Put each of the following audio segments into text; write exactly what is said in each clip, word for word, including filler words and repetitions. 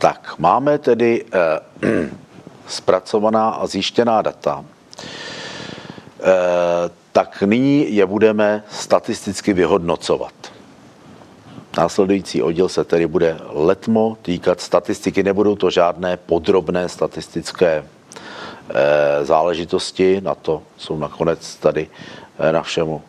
Tak, máme tedy eh, zpracovaná a zjištěná data. Eh, tak nyní je budeme statisticky vyhodnocovat. Následující oddíl se tedy bude letmo týkat statistiky. Nebudou to žádné podrobné statistické eh, záležitosti. Na to jsou nakonec tady eh, našemu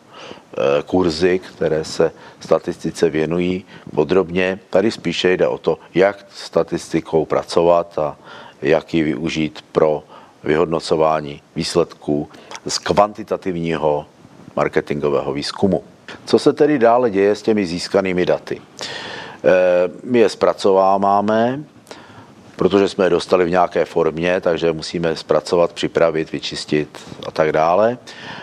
kurzy, které se statistice věnují podrobně. Tady spíše jde o to, jak s statistikou pracovat a jak ji využít pro vyhodnocování výsledků z kvantitativního marketingového výzkumu. Co se tedy dále děje s těmi získanými daty? My je zpracováváme, protože jsme je dostali v nějaké formě, takže musíme zpracovat, připravit, vyčistit a tak dále.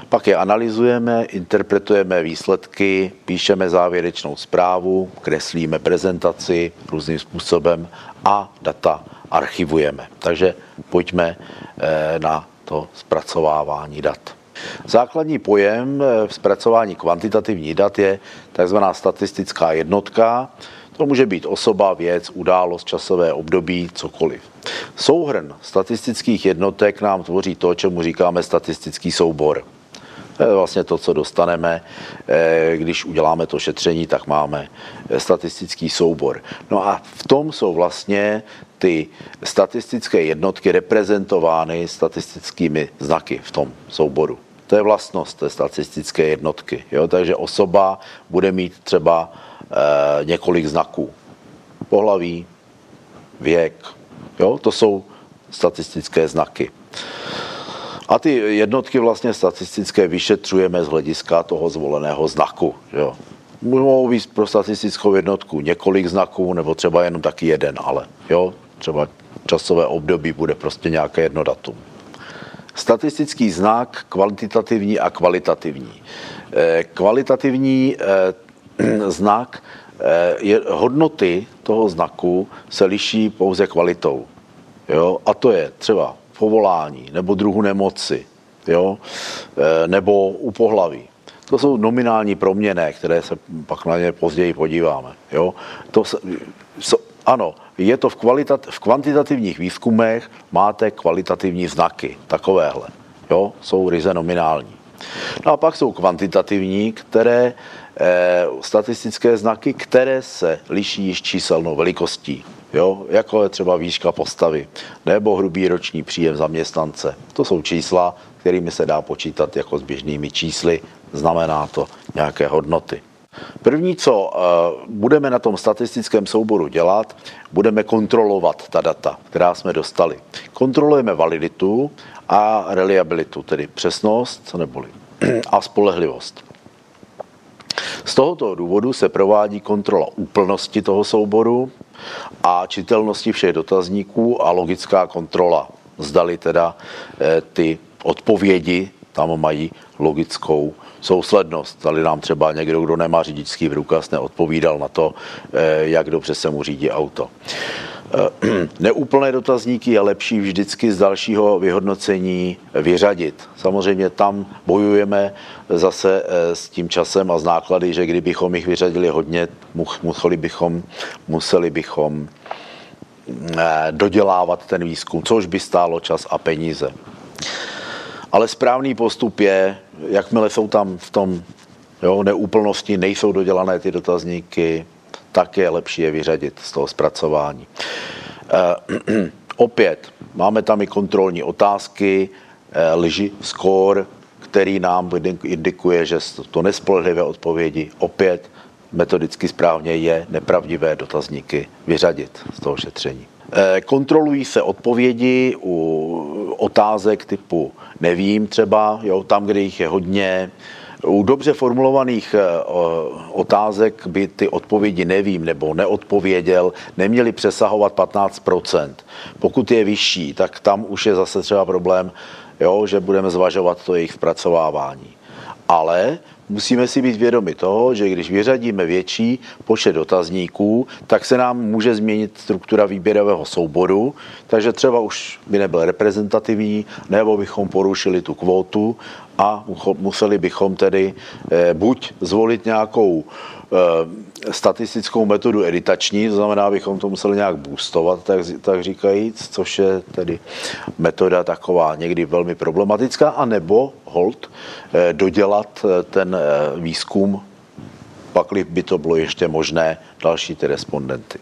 Pak je analyzujeme, interpretujeme výsledky, píšeme závěrečnou zprávu, kreslíme prezentaci různým způsobem a data archivujeme. Takže pojďme na to zpracovávání dat. Základní pojem zpracování kvantitativních dat je tzv. Statistická jednotka. To může být osoba, věc, událost, časové období, cokoliv. Souhrn statistických jednotek nám tvoří to, čemu říkáme statistický soubor. To je vlastně to, co dostaneme, když uděláme to šetření, tak máme statistický soubor. No a v tom jsou vlastně ty statistické jednotky reprezentovány statistickými znaky v tom souboru. To je vlastnost té statistické jednotky. Jo? Takže osoba bude mít třeba e, několik znaků. Pohlaví, věk, jo? To jsou statistické znaky. A ty jednotky vlastně statistické vyšetřujeme z hlediska toho zvoleného znaku. Jo? Mohou být pro statistickou jednotku několik znaků, nebo třeba jenom taky jeden, ale jo? Třeba časové období bude prostě nějaké jedno datum. Statistický znak kvantitativní a kvalitativní. Kvalitativní znak, hodnoty toho znaku se liší pouze kvalitou. Jo? A to je třeba povolání, nebo druhu nemoci, jo? Nebo u pohlaví. To jsou nominální proměnné, které se pak na ně později podíváme. Jo? To se, so, ano, je to v, kvalitat, v kvantitativních výzkumech máte kvalitativní znaky, takovéhle, jo? Jsou ryze nominální. No a pak jsou kvantitativní, které, eh, statistické znaky, které se liší již číselnou velikostí, jo? Jako je třeba výška postavy nebo hrubý roční příjem zaměstnance. To jsou čísla, kterými se dá počítat jako s běžnými čísly, znamená to nějaké hodnoty. První, co budeme na tom statistickém souboru dělat, budeme kontrolovat ta data, která jsme dostali. Kontrolujeme validitu a reliabilitu, tedy přesnost neboli a spolehlivost. Z tohoto důvodu se provádí kontrola úplnosti toho souboru a čitelnosti všech dotazníků a logická kontrola. Zdali teda ty odpovědi tam mají logickou souslednost. Tady nám třeba někdo, kdo nemá řidičský průkaz, neodpovídal na to, jak dobře se mu řídí auto. Neúplné dotazníky je lepší vždycky z dalšího vyhodnocení vyřadit. Samozřejmě tam bojujeme zase s tím časem a z náklady, že kdybychom jich vyřadili hodně, museli bychom, museli bychom dodělávat ten výzkum, což by stálo čas a peníze. Ale správný postup je, jakmile jsou tam v tom jo, neúplnosti, nejsou dodělané ty dotazníky, tak je lepší je vyřadit z toho zpracování. E, opět, máme tam i kontrolní otázky, e, lži, skóre, který nám indikuje, že to nespolehlivé odpovědi opět metodicky správně je nepravdivé dotazníky vyřadit z toho šetření. Kontrolují se odpovědi u otázek typu nevím třeba, jo, tam, kde jich je hodně. U dobře formulovaných otázek by ty odpovědi nevím nebo neodpověděl neměly přesahovat patnáct procent. Pokud je vyšší, tak tam už je zase třeba problém, jo, že budeme zvažovat to jejich zpracovávání. Ale musíme si být vědomi toho, že když vyřadíme větší počet dotazníků, tak se nám může změnit struktura výběrového souboru, takže třeba už by nebyl reprezentativní, nebo bychom porušili tu kvótu a museli bychom tedy buď zvolit nějakou statistickou metodu editační, to znamená, bychom to museli nějak boostovat, tak, tak říkajíc, což je tedy metoda taková někdy velmi problematická, anebo hold dodělat ten výzkum, pakli by to bylo ještě možné, další ty respondenty.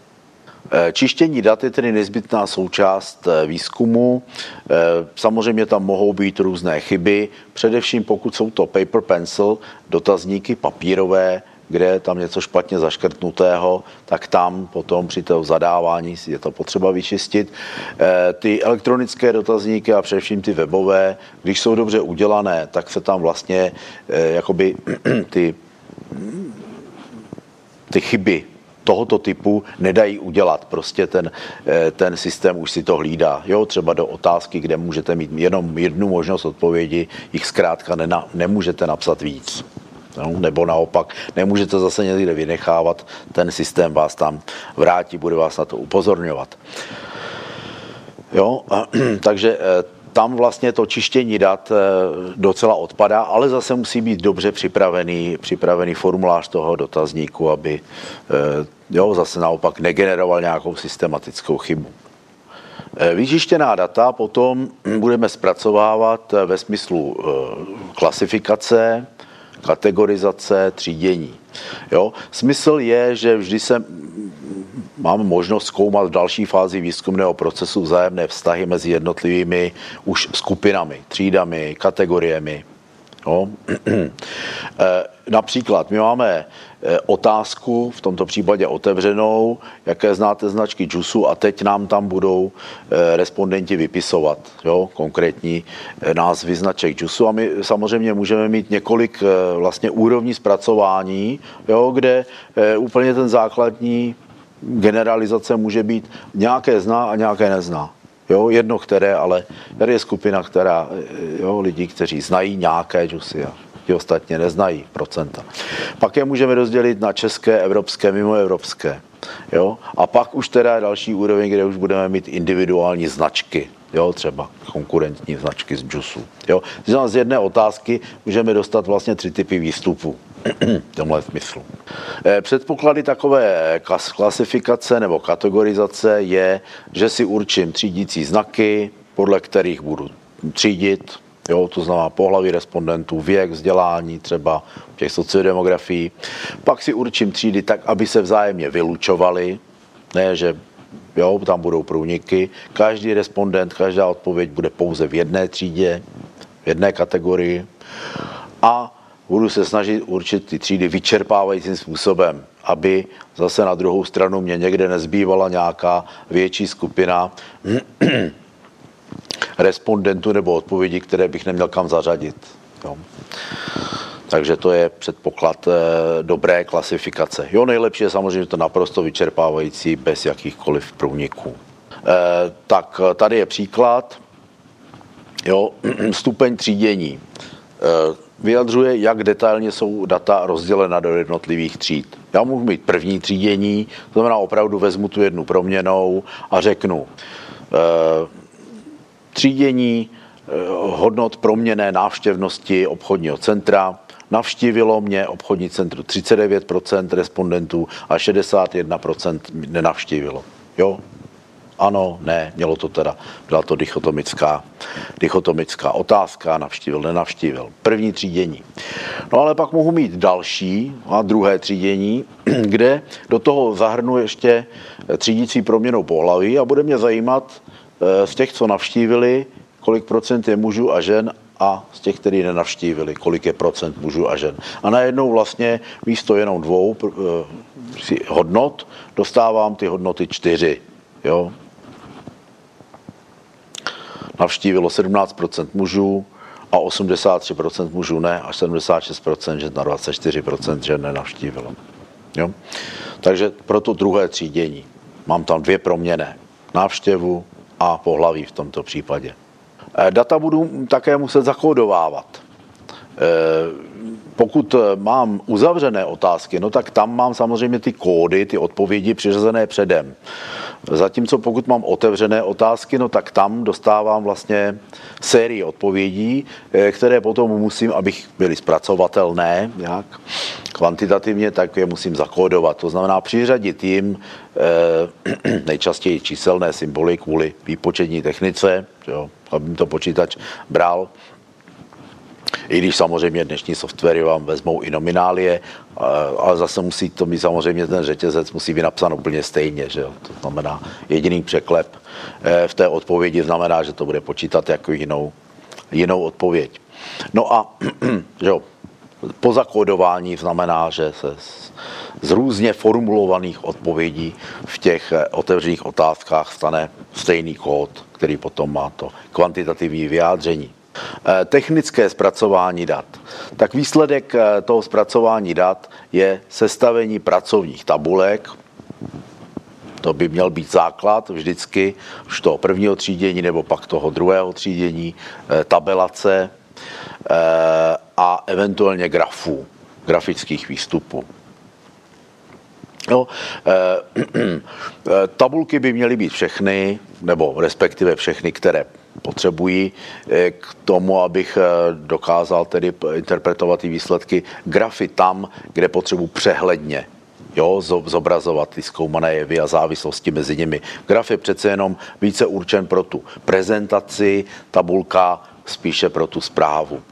Čištění dat je tedy nezbytná součást výzkumu. Samozřejmě tam mohou být různé chyby, především pokud jsou to paper pencil, dotazníky papírové, kde je tam něco špatně zaškrtnutého, tak tam potom při toho zadávání je to potřeba vyčistit. Ty elektronické dotazníky a především ty webové, když jsou dobře udělané, tak se tam vlastně jakoby ty, ty chyby tohoto typu nedají udělat. Prostě ten, ten systém už si to hlídá. Jo, třeba do otázky, kde můžete mít jenom jednu možnost odpovědi, jich zkrátka nena, nemůžete napsat víc. No, nebo naopak, nemůžete zase někde vynechávat, ten systém vás tam vrátí, bude vás na to upozorňovat. Jo, takže tam vlastně to čištění dat docela odpadá, ale zase musí být dobře připravený, připravený formulář toho dotazníku, aby jo, zase naopak negeneroval nějakou systematickou chybu. Vyčištěná data potom budeme zpracovávat ve smyslu klasifikace, kategorizace, třídění. Jo? Smysl je, že vždy se máme možnost zkoumat v další fázi výzkumného procesu vzájemné vztahy mezi jednotlivými už skupinami, třídami, kategoriemi. Jo? Například my máme otázku, v tomto případě otevřenou, jaké znáte značky džusu, a teď nám tam budou respondenti vypisovat, jo, konkrétní názvy značek džusu, a my samozřejmě můžeme mít několik vlastně úrovní zpracování, jo, kde úplně ten základní generalizace může být nějaké zná a nějaké nezná. Jo, jedno které, ale tady je skupina, která, jo, lidí, kteří znají nějaké džusy a ti ostatně neznají procenta. Pak je můžeme rozdělit na české, evropské, mimoevropské. Jo? A pak už teda je další úroveň, kde už budeme mít individuální značky, jo? Třeba konkurentní značky z džusů. Jo? Z jedné otázky můžeme dostat vlastně tři typy výstupů. V tomhle smyslu. Předpoklady takové klasifikace nebo kategorizace je, že si určím třídící znaky, podle kterých budu třídit, jo, to znamená pohlaví respondentů, věk, vzdělání, třeba těch sociodemografií. Pak si určím třídy tak, aby se vzájemně vylučovaly, ne, že jo, tam budou průniky. Každý respondent, každá odpověď bude pouze v jedné třídě, v jedné kategorii. A budu se snažit určit ty třídy vyčerpávajícím způsobem, aby zase na druhou stranu mě někde nezbývala nějaká větší skupina respondentů nebo odpovědí, které bych neměl kam zařadit. Jo. Takže to je předpoklad dobré klasifikace. Jo, nejlepší je samozřejmě to naprosto vyčerpávající, bez jakýchkoliv průniků. E, tak tady je příklad. Jo, stupeň třídění. E, vyjadřuje, jak detailně jsou data rozdělena do jednotlivých tříd. Já můžu mít první třídění, to znamená opravdu vezmu tu jednu proměnnou a řeknu eh, třídění eh, hodnot proměnné návštěvnosti obchodního centra. Navštívilo mě obchodní centru třicet devět procent respondentů a šedesát jedna procent nenavštívilo. Jo? Ano, ne, mělo to teda, byla to dichotomická, dichotomická otázka, navštívil, nenavštívil. První třídění. No ale pak mohu mít další a druhé třídění, kde do toho zahrnu ještě třídící proměnou pohlaví a bude mě zajímat z těch, co navštívili, kolik procent je mužů a žen, a z těch, kteří nenavštívili, kolik je procent mužů a žen. A najednou vlastně místo jenom dvou hodnot dostávám ty hodnoty čtyři. Jo. Navštívilo sedmnáct procent mužů a osmdesát tři procent mužů ne, až sedmdesát šest procent žen a dvacet čtyři procent žen nenavštívilo. Jo. Takže pro to druhé třídění mám tam dvě proměnné, návštěvu a pohlaví v tomto případě. Data budu také muset zakódovávat. Pokud mám uzavřené otázky, no tak tam mám samozřejmě ty kódy, ty odpovědi přiřazené předem. Zatímco pokud mám otevřené otázky, no tak tam dostávám vlastně sérii odpovědí, které potom musím, abych byly zpracovatelné nějak kvantitativně, tak je musím zakódovat. To znamená přiřadit jim eh, nejčastěji číselné symboly kvůli výpočetní technice, jo, aby to počítač bral. I když samozřejmě dnešní softwary vám vezmou i nominálie, ale zase musí to být samozřejmě ten řetězec, musí být napsán úplně stejně, že jo? To znamená jediný překlep v té odpovědi znamená, že to bude počítat jako jinou, jinou odpověď. No a že jo, pozakódování znamená, že se z různě formulovaných odpovědí v těch otevřených otázkách stane stejný kód, který potom má to kvantitativní vyjádření. Technické zpracování dat. Tak výsledek toho zpracování dat je sestavení pracovních tabulek. To by měl být základ vždycky už toho prvního třídění nebo pak toho druhého třídění, tabelace a eventuálně grafů, grafických výstupů. No, tabulky by měly být všechny, nebo respektive všechny, které potřebují k tomu, abych dokázal tedy interpretovat ty výsledky, grafy tam, kde potřebuji přehledně, jo, zobrazovat ty zkoumané jevy a závislosti mezi nimi. Graf je přece jenom více určen pro tu prezentaci, tabulka spíše pro tu zprávu.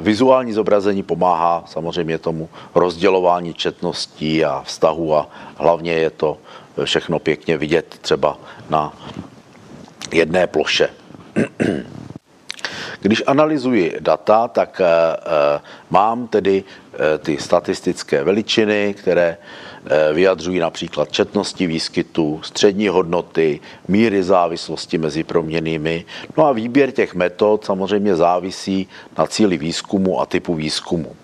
Vizuální zobrazení pomáhá samozřejmě tomu rozdělování četností a vztahů a hlavně je to všechno pěkně vidět třeba na jedné ploše. Když analyzuji data, tak mám tedy ty statistické veličiny, které vyjadřují například četnosti výskytu, střední hodnoty, míry závislosti mezi proměnnými. No a výběr těch metod samozřejmě závisí na cíli výzkumu a typu výzkumu.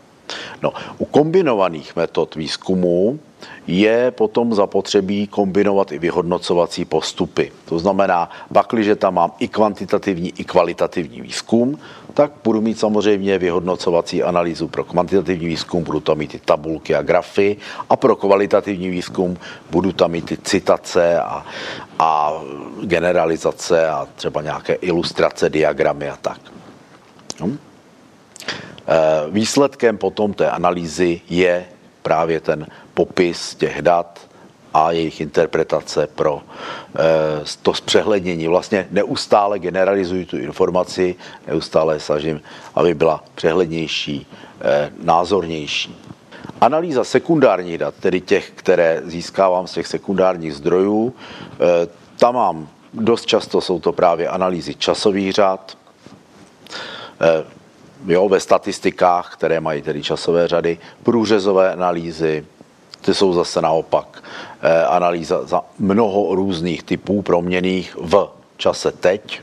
No, u kombinovaných metod výzkumu je potom zapotřebí kombinovat i vyhodnocovací postupy. To znamená, pakliže tam mám i kvantitativní, i kvalitativní výzkum, tak budu mít samozřejmě vyhodnocovací analýzu pro kvantitativní výzkum, budu tam mít i tabulky a grafy a pro kvalitativní výzkum budu tam mít i citace a, a generalizace a třeba nějaké ilustrace, diagramy a tak. No. Výsledkem potom té analýzy je právě ten popis těch dat a jejich interpretace pro to zpřehlednění. Vlastně neustále generalizuji tu informaci, neustále snažím, aby byla přehlednější, názornější. Analýza sekundárních dat, tedy těch, které získávám z těch sekundárních zdrojů, tam mám dost často, jsou to právě analýzy časových řad, jo, ve statistikách, které mají tedy časové řady, průřezové analýzy, ty jsou zase naopak eh, analýza za mnoho různých typů proměnných v čase teď,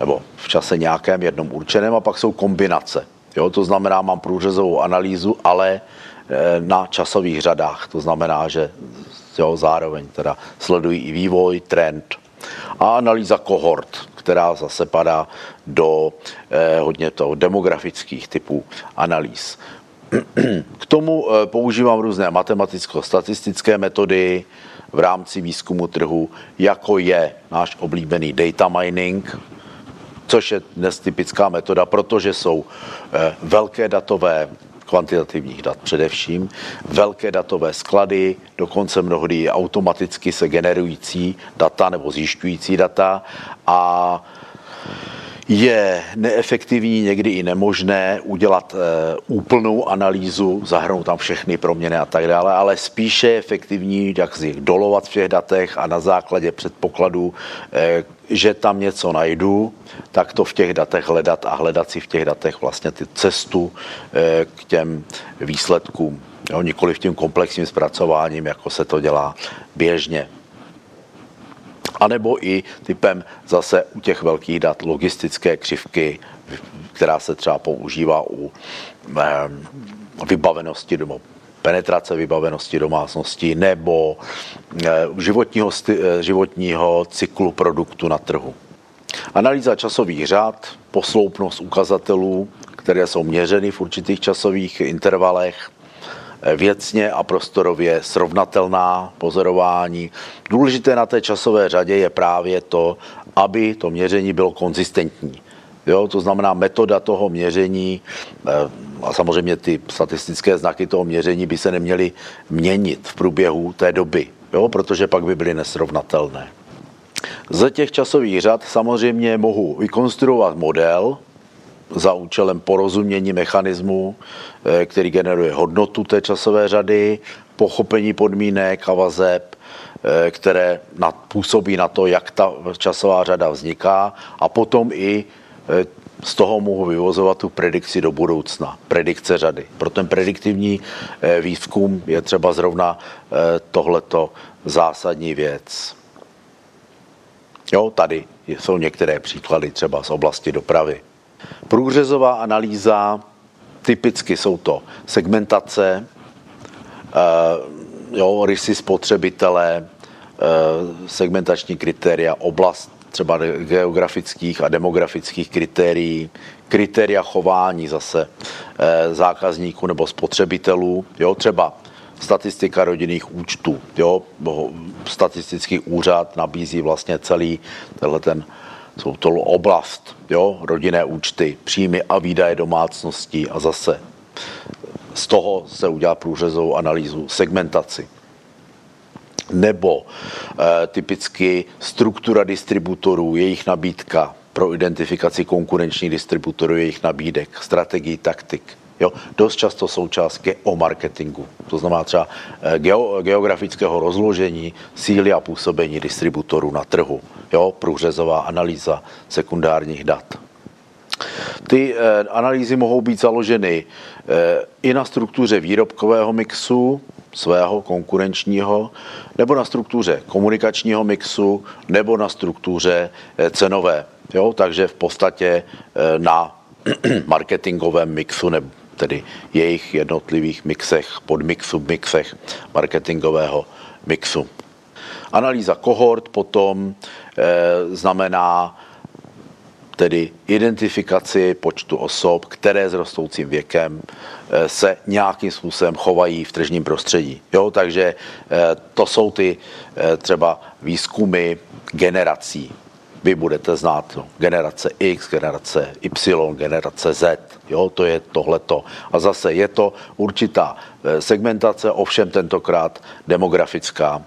nebo v čase nějakém jednom určeném, a pak jsou kombinace. Jo, to znamená, mám průřezovou analýzu, ale eh, na časových řadách. To znamená, že jo, zároveň teda sledují i vývoj, trend. A analýza kohort, která zase padá do eh, hodně toho demografických typů analýz. K tomu používám různé matematicko-statistické metody v rámci výzkumu trhu, jako je náš oblíbený data mining, což je dnes typická metoda, protože jsou velké datové, kvantitativních dat především, velké datové sklady, dokonce mnohdy automaticky se generující data nebo zjišťující data a je neefektivní, někdy i nemožné udělat e, úplnou analýzu, zahrnout tam všechny proměny a tak dále, ale spíše je efektivní, jak z nich dolovat v těch datech a na základě předpokladů, e, že tam něco najdu, tak to v těch datech hledat a hledat si v těch datech vlastně ty cestu e, k těm výsledkům, jo, nikoli v tím komplexním zpracováním, jako se to dělá běžně. A nebo i typem zase u těch velkých dat logistické křivky, která se třeba používá u vybavenosti domů, penetrace vybavenosti domácností nebo životního, životního cyklu produktu na trhu. Analýza časových řad, posloupnost ukazatelů, které jsou měřeny v určitých časových intervalech, věcně a prostorově srovnatelná pozorování. Důležité na té časové řadě je právě to, aby to měření bylo konzistentní. Jo, to znamená, metoda toho měření a samozřejmě ty statistické znaky toho měření by se neměly měnit v průběhu té doby, jo, protože pak by byly nesrovnatelné. Z těch časových řad samozřejmě mohu vykonstruovat model za účelem porozumění mechanismu, který generuje hodnotu té časové řady, pochopení podmínek a vazeb, které působí na to, jak ta časová řada vzniká, a potom i z toho mohu vyvozovat tu predikci do budoucna, predikce řady. Pro ten prediktivní výzkum je třeba zrovna tohleto zásadní věc. Jo, tady jsou některé příklady třeba z oblasti dopravy. Průřezová analýza, typicky jsou to segmentace, jo, rysy spotřebitele, segmentační kritéria, oblast třeba geografických a demografických kritérií, kritéria chování zase zákazníků nebo spotřebitelů, jo, třeba statistika rodinných účtů, jo, statistický úřad nabízí vlastně celý tenhle ten jsou to oblast, jo, rodinné účty, příjmy a výdaje domácností a zase z toho se udělá průřezovou analýzu, segmentaci. Nebo e, typicky struktura distributorů, jejich nabídka pro identifikaci konkurenčních distributorů, jejich nabídek, strategií, taktik. Jo, dost často součást geomarketingu, to znamená třeba geo, geografického rozložení síly a působení distributorů na trhu. Jo, průřezová analýza sekundárních dat. Ty e, analýzy mohou být založeny e, i na struktuře výrobkového mixu, svého konkurenčního, nebo na struktuře komunikačního mixu, nebo na struktuře e, cenové. Jo, takže v podstatě e, na marketingovém mixu nebo tedy jejich jednotlivých mixech, podmixu, mixech marketingového mixu. Analýza kohort potom e, znamená tedy identifikaci počtu osob, které s rostoucím věkem e, se nějakým způsobem chovají v tržním prostředí. Jo, takže e, to jsou ty e, třeba výzkumy generací. Vy budete znát, no, generace X, generace Y, generace Z, jo, to je tohleto. A zase je to určitá segmentace, ovšem tentokrát demografická,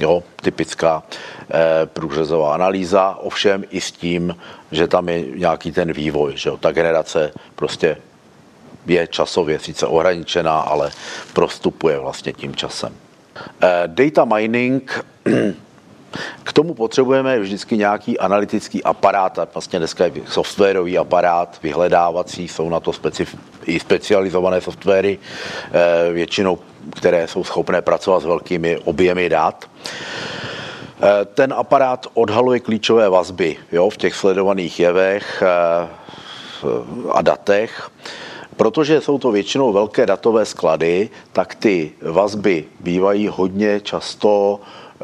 jo, typická eh, průřezová analýza, ovšem i s tím, že tam je nějaký ten vývoj, že jo, ta generace prostě je časově sice ohraničená, ale prostupuje vlastně tím časem. Eh, data mining. K tomu potřebujeme vždycky nějaký analytický aparát, a vlastně dneska je softwarový aparát, vyhledávací, jsou na to specif- i specializované softwary, většinou, které jsou schopné pracovat s velkými objemy dat. Ten aparát odhaluje klíčové vazby, jo, v těch sledovaných jevech a datech. Protože jsou to většinou velké datové sklady, tak ty vazby bývají hodně často,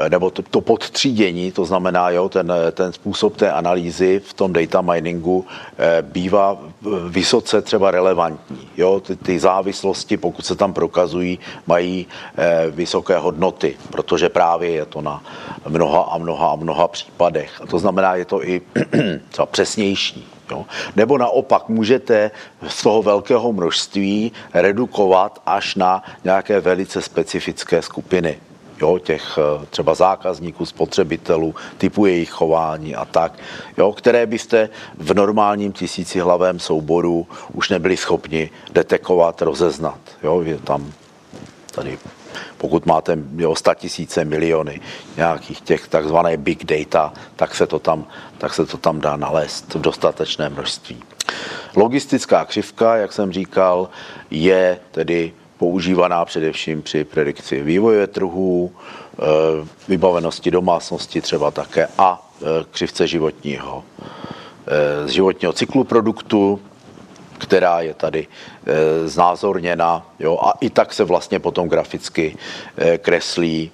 nebo to, to podtřídění, to znamená, jo, ten, ten způsob té analýzy v tom data miningu eh, bývá vysoce třeba relevantní. Jo? Ty, ty závislosti, pokud se tam prokazují, mají eh, vysoké hodnoty, protože právě je to na mnoha a mnoha a mnoha případech. A to znamená, je to i třeba přesnější. Jo? Nebo naopak můžete z toho velkého množství redukovat až na nějaké velice specifické skupiny. Jo, těch třeba zákazníků, spotřebitelů, typu jejich chování a tak, jo, které byste v normálním tisícihlavém souboru už nebyli schopni detekovat, rozeznat. Jo, je tam tady, pokud máte statisíce, miliony nějakých těch takzvané big data, tak se to tam, tak se to tam dá nalézt v dostatečné množství. Logistická křivka, jak jsem říkal, je tedy používaná především při predikci vývoje trhů, vybavenosti domácnosti třeba také a křivce životního, životního cyklu produktu, která je tady znázorněna, jo, a i tak se vlastně potom graficky kreslí,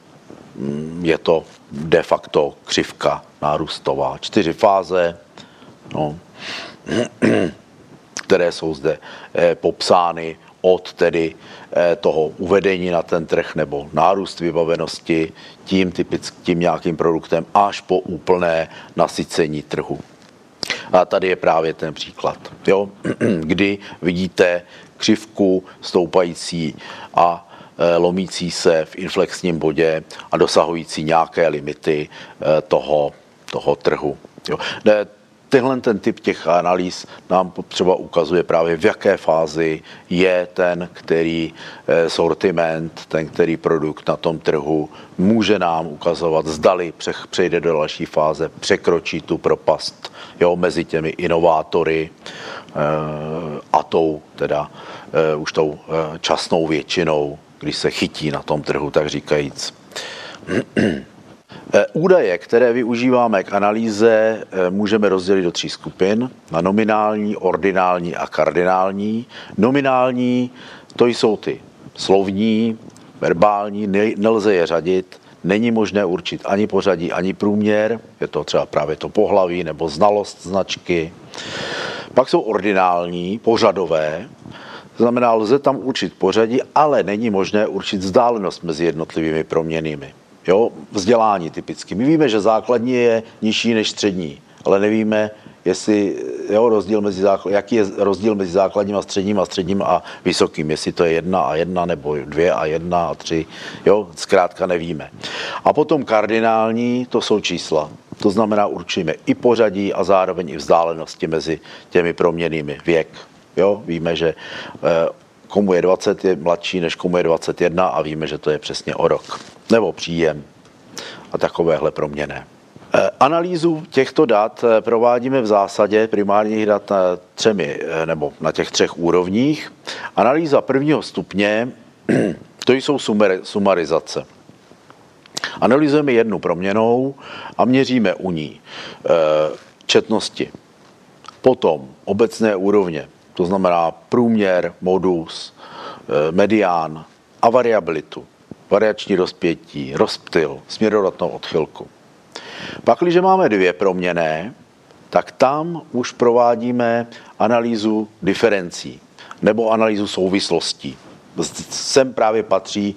je to de facto křivka nárůstová. Čtyři fáze, no, které jsou zde popsány od tedy toho uvedení na ten trh nebo nárůst vybavenosti tím, typickým, tím nějakým produktem až po úplné nasycení trhu. A tady je právě ten příklad, jo? Kdy vidíte křivku stoupající a lomící se v inflexním bodě a dosahující nějaké limity toho, toho trhu. Jo? Tenhle ten typ těch analýz nám třeba ukazuje právě, v jaké fázi je ten, který sortiment, ten, který produkt na tom trhu může nám ukazovat, zdali přejde do další fáze, překročí tu propast, jo, mezi těmi inovátory a tou teda už tou časnou většinou, když se chytí na tom trhu, tak říkajíc. Údaje, které využíváme k analýze, můžeme rozdělit do tří skupin. Na nominální, ordinální a kardinální. Nominální, to jsou ty slovní, verbální, nelze je řadit, není možné určit ani pořadí, ani průměr, je to třeba právě to pohlaví nebo znalost značky. Pak jsou ordinální, pořadové, to znamená, lze tam určit pořadí, ale není možné určit vzdálenost mezi jednotlivými proměnnými. Jo, vzdělání typicky. My víme, že základní je nižší než střední, ale nevíme, jestli, jo, rozdíl mezi zákl- jaký je rozdíl mezi základním a středním a středním a vysokým, jestli to je jedna a jedna, nebo dvě a jedna a tři, jo, zkrátka nevíme. A potom kardinální, to jsou čísla. To znamená, určíme i pořadí a zároveň i vzdálenosti mezi těmi proměnnými. Věk, jo, víme, že e, komu je dvacet, je mladší než komu je dvacet jedna a víme, že to je přesně o rok. Nebo příjem a takovéhle proměny. Analýzu těchto dat provádíme v zásadě primárních dat na, třemi, nebo na těch třech úrovních. Analýza prvního stupně, to jsou sumarizace. Analyzujeme jednu proměnnou a měříme u ní četnosti. Potom obecné úrovně, to znamená průměr, modus, medián a variabilitu, variační rozpětí, rozptyl, směrodatnou odchylku. Pak, když máme dvě proměnné, tak tam už provádíme analýzu diferencí nebo analýzu souvislostí. Sem právě patří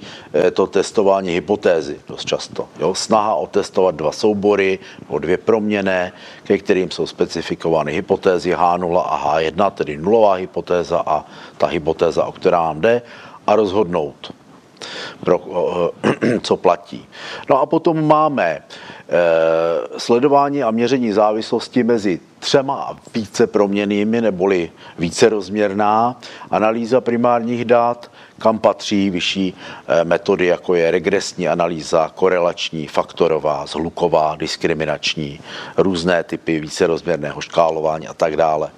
to testování hypotézy dost často. Jo? Snaha otestovat dva soubory nebo dvě proměnné, ke kterým jsou specifikovány hypotézy há nula a há jedna, tedy nulová hypotéza a ta hypotéza, o která nám jde, a rozhodnout, pro, co platí. No a potom máme sledování a měření závislosti mezi třema a více proměnnými, neboli vícerozměrná analýza primárních dat, kam patří vyšší metody, jako je regresní analýza, korelační, faktorová, zhluková, diskriminační, různé typy vícerozměrného škálování a tak dále.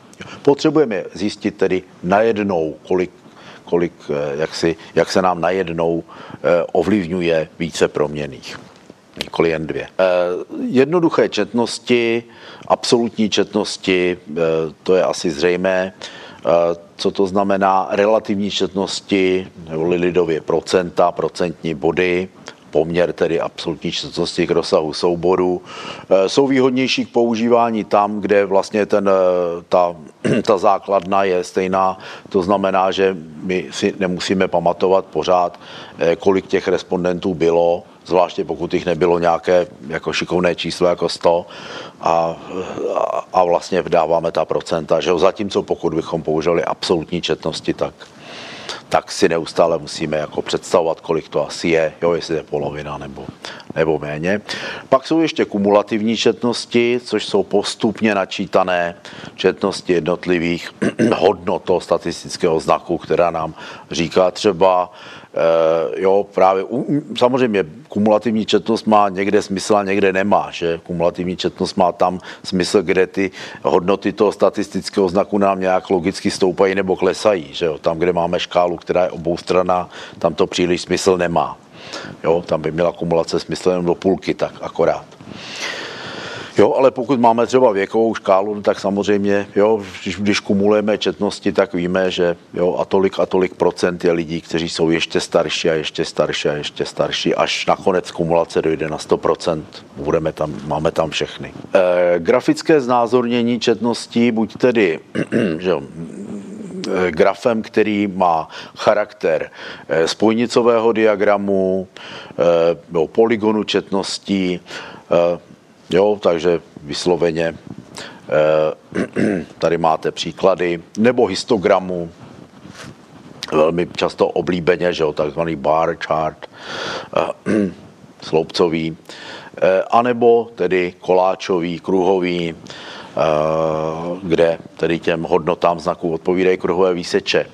Potřebujeme zjistit tedy najednou, kolik, kolik, jak, si, jak se nám najednou ovlivňuje více proměnných. Nikoli jen dvě. Jednoduché četnosti, absolutní četnosti, to je asi zřejmé, co to znamená, relativní četnosti, neboli lidově procenta, procentní body, poměr tedy absolutní četnosti k rozsahu souboru, jsou výhodnější k používání tam, kde vlastně ten, ta, ta základna je stejná. To znamená, že my si nemusíme pamatovat pořád, kolik těch respondentů bylo, zvláště pokud jich nebylo nějaké jako šikovné číslo jako sto a, a, a vlastně vdáváme ta procenta. Že? Zatímco pokud bychom použili absolutní četnosti, tak, tak si neustále musíme jako představovat, kolik to asi je, jo, jestli je polovina nebo, nebo méně. Pak jsou ještě kumulativní četnosti, což jsou postupně načítané četnosti jednotlivých hodnot toho statistického znaku, která nám říká třeba, jo, právě, samozřejmě kumulativní četnost má někde smysl a někde nemá, že? Kumulativní četnost má tam smysl, kde ty hodnoty toho statistického znaku nám nějak logicky stoupají nebo klesají, že jo? Tam, kde máme škálu, která je oboustranná, tam to příliš smysl nemá, jo? Tam by měla kumulace smysl jenom do půlky, tak akorát. Jo, ale pokud máme třeba věkovou škálu, tak samozřejmě, jo, když, když kumulujeme četnosti, tak víme, že jo, a tolik a tolik procent je lidí, kteří jsou ještě starší a ještě starší a ještě starší, až nakonec kumulace dojde na sto procent. Budeme tam, máme tam všechny. E, grafické znázornění četností, buď tedy, že grafem, který má charakter spojnicového diagramu, no, polygonu četností, jo, takže vysloveně tady máte příklady, nebo histogramu, velmi často oblíbeně, že jo, takzvaný bar chart, sloupcový, anebo tedy koláčový, kruhový, kde tedy těm hodnotám znaků odpovídají kruhové výseče.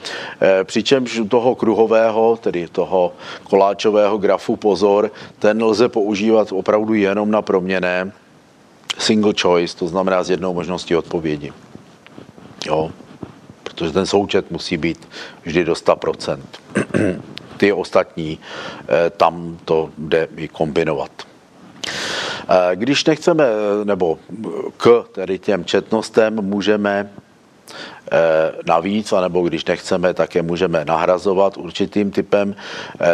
Přičemž u toho kruhového, tedy toho koláčového grafu, pozor, ten lze používat opravdu jenom na proměnné single choice, to znamená s jednou možností odpovědi. Jo? Protože ten součet musí být vždy do sta procent. Ty ostatní, tam to jde i kombinovat. Když nechceme, nebo k tedy těm četnostem můžeme navíc, anebo když nechceme, tak je můžeme nahrazovat určitým typem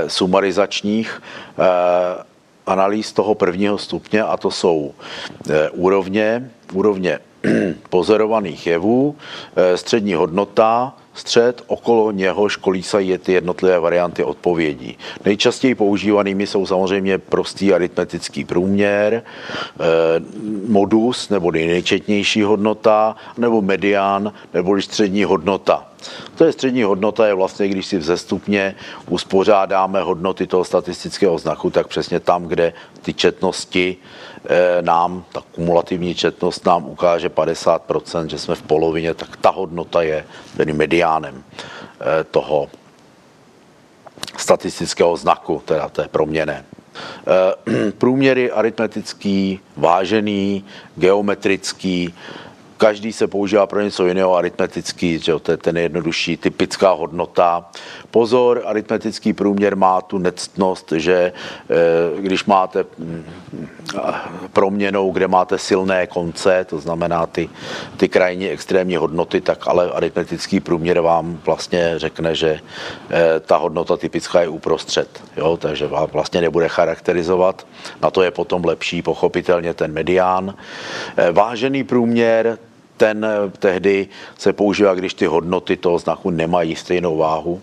sumarizačních analýz toho prvního stupně, a to jsou úrovně, úrovně pozorovaných jevů, střední hodnota, střed, okolo něhož kolísají ty jednotlivé varianty odpovědí. Nejčastěji používanými jsou samozřejmě prostý aritmetický průměr, modus nebo nejčetnější hodnota, nebo medián, nebo střední hodnota. To je střední hodnota, je vlastně, když si vzestupně uspořádáme hodnoty toho statistického znaku, tak přesně tam, kde ty četnosti nám, ta kumulativní četnost nám ukáže padesát procent, že jsme v polovině, tak ta hodnota je tedy mediánem toho statistického znaku, teda té proměnné. Průměry aritmetický, vážený, geometrický, každý se používá pro něco jiného, aritmetický, že to je ten jednodušší, typická hodnota. Pozor, aritmetický průměr má tu nectnost, že když máte proměnou, kde máte silné konce, to znamená ty, ty krajní extrémní hodnoty, tak ale aritmetický průměr vám vlastně řekne, že ta hodnota typická je uprostřed, jo? Takže vám vlastně nebude charakterizovat. Na to je potom lepší pochopitelně ten medián. Vážený průměr, ten tehdy se používá, když ty hodnoty toho znaku nemají stejnou váhu,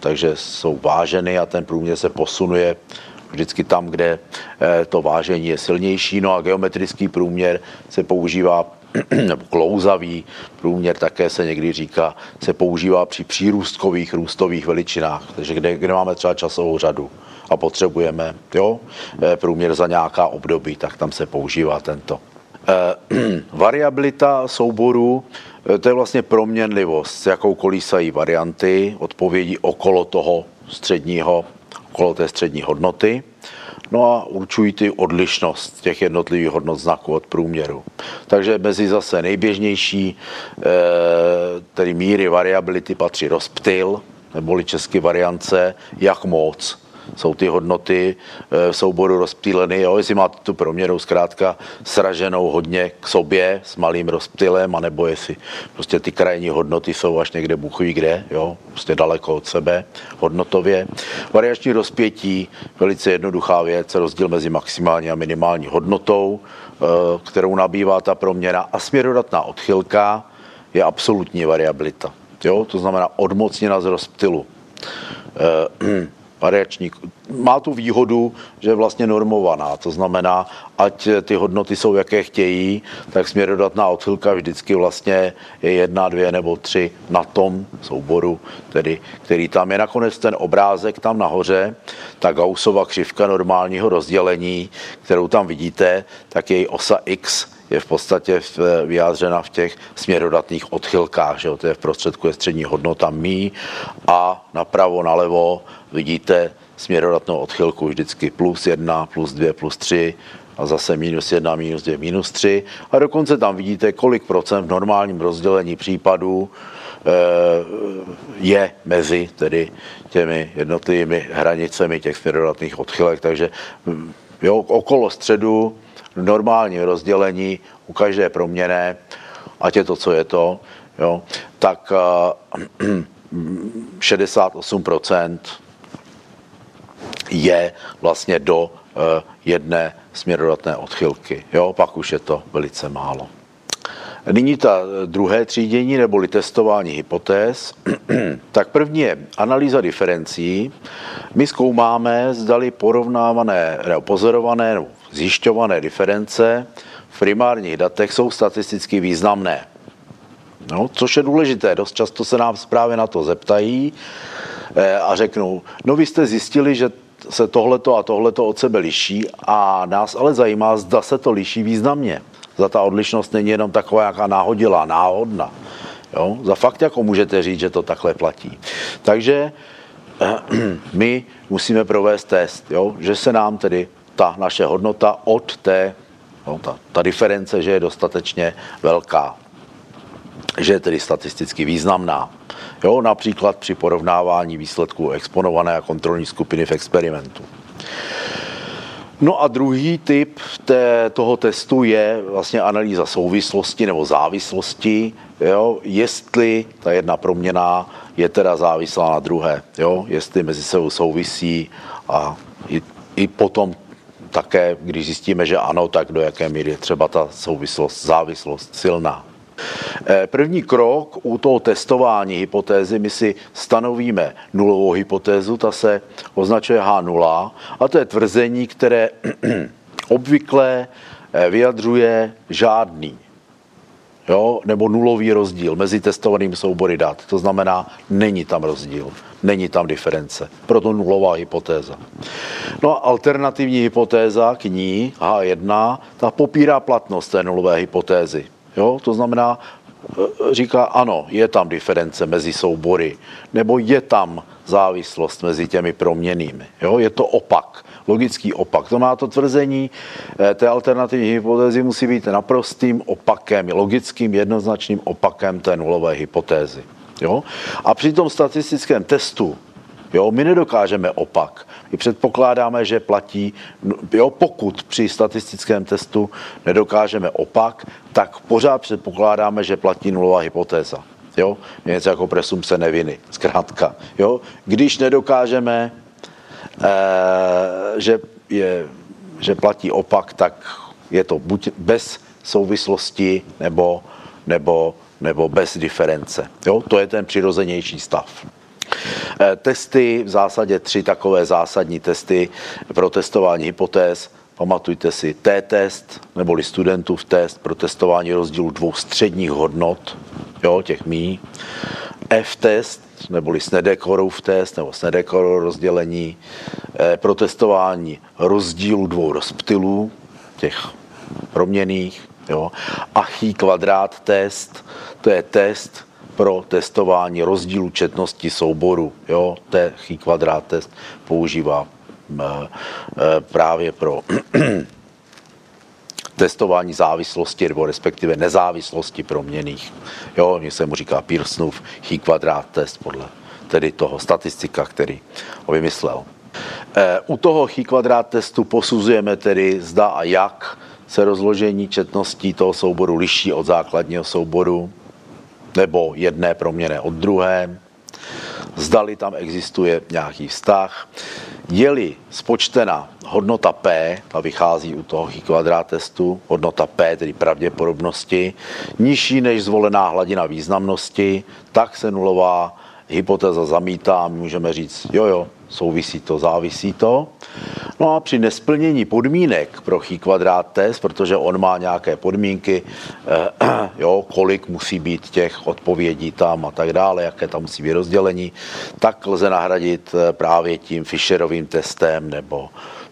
takže jsou váženy a ten průměr se posunuje vždycky tam, kde to vážení je silnější. No a geometrický průměr se používá, nebo klouzavý průměr také se někdy říká, se používá při přírůstkových růstových veličinách, takže kde, kde máme třeba časovou řadu a potřebujeme, jo, průměr za nějaká období, tak tam se používá tento. Variabilita souboru, to je vlastně proměnlivost, s jakou kolísají varianty odpovědí okolo toho středního, okolo té střední hodnoty. No a určují ty odlišnost těch jednotlivých hodnot znaků od průměru. Takže mezi zase nejběžnější, tedy míry variability, patří rozptyl, neboli česky variance, jak moc jsou ty hodnoty v souboru rozptýleny, jo? Jestli máte tu proměrou zkrátka sraženou hodně k sobě s malým rozptylem, anebo jestli prostě ty krajní hodnoty jsou až někde buchví kde, jo? Prostě daleko od sebe hodnotově. Variační rozpětí, velice jednoduchá věc, rozdíl mezi maximální a minimální hodnotou, kterou nabývá ta proměna, a směrodatná odchylka je absolutní variabilita, jo? To znamená odmocněna z rozptylu. Variační má tu výhodu, že je vlastně normovaná, to znamená, ať ty hodnoty jsou, jaké chtějí, tak směrodatná odchylka vždycky vlastně je jedna, dvě nebo tři na tom souboru, tedy, který tam je. Nakonec ten obrázek tam nahoře, ta Gaussova křivka normálního rozdělení, kterou tam vidíte, tak její osa X je v podstatě vyjádřena v těch směrodatných odchylkách, že jo? To je v prostředku je střední hodnota mí a napravo, nalevo vidíte směrodatnou odchylku vždycky plus jedna, plus dvě, plus tři a zase minus jedna, minus dvě, minus tři. A dokonce tam vidíte, kolik procent v normálním rozdělení případů je mezi tedy těmi jednotlivými hranicemi těch směrodatných odchylek. Takže jo, okolo středu v normálním rozdělení u každé proměnné, ať je to, co je to, jo, tak šedesát osm procent je vlastně do jedné směrodatné odchylky. Jo, pak už je to velice málo. Nyní ta druhé třídění neboli testování hypotéz. Tak první je analýza diferencí. My zkoumáme, zdali porovnávané, nebo pozorované, nebo zjišťované diference v primárních datech jsou statisticky významné. No, což je důležité, dost často se nám právě na to zeptají a řeknou, no vy jste zjistili, že se tohleto a tohleto od sebe liší a nás ale zajímá, zda se to liší významně. Za ta odlišnost není jenom taková jaká náhodilá, náhodná. Jo? Za fakt jako můžete říct, že to takhle platí. Takže my musíme provést test, jo? Že se nám tedy ta naše hodnota od té, no, ta, ta diference, že je dostatečně velká, že je tedy statisticky významná. Jo? Například při porovnávání výsledků exponované a kontrolní skupiny v experimentu. No a druhý typ té, toho testu je vlastně analýza souvislosti nebo závislosti, jo? Jestli ta jedna proměnná je teda závislá na druhé, jo? Jestli mezi sebou souvisí a i, i potom také, když zjistíme, že ano, tak do jaké míry je třeba ta souvislost, závislost silná. První krok u toho testování hypotézy, my si stanovíme nulovou hypotézu, ta se označuje há nula a to je tvrzení, které obvykle vyjadřuje žádný, jo, nebo nulový rozdíl mezi testovaným soubory dat. To znamená, není tam rozdíl, není tam diference, proto nulová hypotéza. No a alternativní hypotéza k ní, há jedna, ta popírá platnost té nulové hypotézy. Jo, to znamená, říká, ano, je tam diference mezi soubory, nebo je tam závislost mezi těmi proměnnými. Jo, je to opak, logický opak. To má to tvrzení té alternativní hypotézy musí být naprostým opakem, logickým jednoznačným opakem té nulové hypotézy. Jo? A při tom statistickém testu, jo, my nedokážeme opak. My předpokládáme, že platí, jo, pokud při statistickém testu nedokážeme opak, tak pořád předpokládáme, že platí nulová hypotéza. Jo, něco jako presumpce neviny, zkrátka. Jo, když nedokážeme, e, že, je, že platí opak, tak je to buď bez souvislosti nebo, nebo, nebo bez diference. Jo, to je ten přirozenější stav. Testy, v zásadě tři takové zásadní testy pro testování hypotéz. Pamatujte si té-test, neboli studentův test pro testování rozdílu dvou středních hodnot, jo, těch mí. F-test, neboli Snedekorův test, nebo Snedekorův rozdělení pro testování rozdílu dvou rozptylů, těch proměnných. Jo. A Chi kvadrát test, to je test pro testování rozdílu četnosti souboru. Jo, ten Chi kvadrát test používá právě pro testování závislosti nebo respektive nezávislosti proměnných. Jo, mně se mu říká Pearsonův Chi kvadrát test podle tedy toho statistika, který ho vymyslel. U toho Chi kvadrát testu posuzujeme tedy zda a jak se rozložení četností toho souboru liší od základního souboru nebo jedné proměnné od druhé, zdali tam existuje nějaký vztah. Je-li spočtena hodnota P, ta vychází u toho Chi kvadrát testu, hodnota P, tedy pravděpodobnosti, nižší než zvolená hladina významnosti, tak se nulová hypotéza zamítá, my můžeme říct, jo, jo, souvisí to, závisí to. No a při nesplnění podmínek pro Chi kvadrát test, protože on má nějaké podmínky, jo, kolik musí být těch odpovědí tam a tak dále, jaké tam musí být rozdělení, tak lze nahradit právě tím Fisherovým testem nebo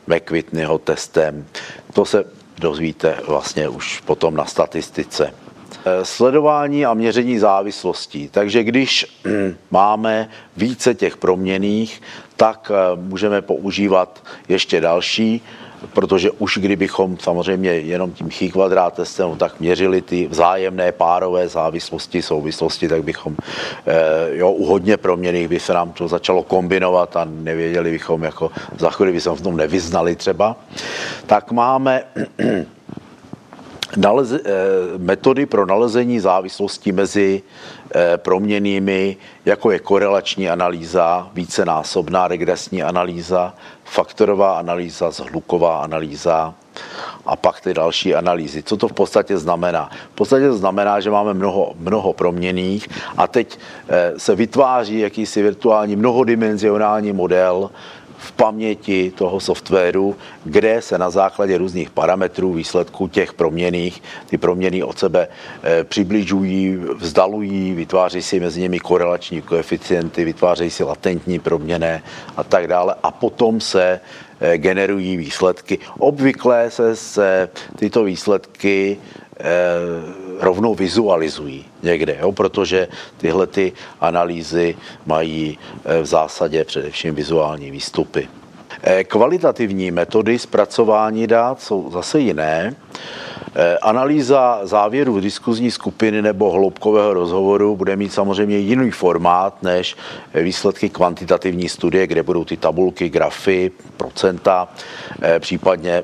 McWhitneyho testem. To se dozvíte vlastně už potom na statistice. Sledování a měření závislostí. Takže když máme více těch proměnných, tak můžeme používat ještě další, protože už kdybychom samozřejmě jenom tím Chi kvadrát testem tak měřili ty vzájemné párové závislosti, souvislosti, tak bychom, jo, u hodně proměnných by se nám to začalo kombinovat a nevěděli bychom, jako za chvíli bychom v tom nevyznali třeba. Tak máme Naleze, metody pro nalezení závislosti mezi proměnnými, jako je korelační analýza, vícenásobná regresní analýza, faktorová analýza, zhluková analýza, a pak ty další analýzy. Co to v podstatě znamená? V podstatě to znamená, že máme mnoho, mnoho proměnných a teď se vytváří jakýsi virtuální mnohodimenzionální model v paměti toho softwaru, kde se na základě různých parametrů výsledků těch proměnných, ty proměnné od sebe přibližují, vzdalují, vytváří si mezi nimi korelační koeficienty, vytvářejí si latentní proměnné a tak dále a potom se generují výsledky. Obvykle se, se tyto výsledky rovnou vizualizují někde, jo? Protože tyhle ty analýzy mají v zásadě především vizuální výstupy. Kvalitativní metody zpracování dat jsou zase jiné. Analýza závěrů diskuzní skupiny nebo hloubkového rozhovoru bude mít samozřejmě jiný formát než výsledky kvantitativní studie, kde budou ty tabulky, grafy, procenta, případně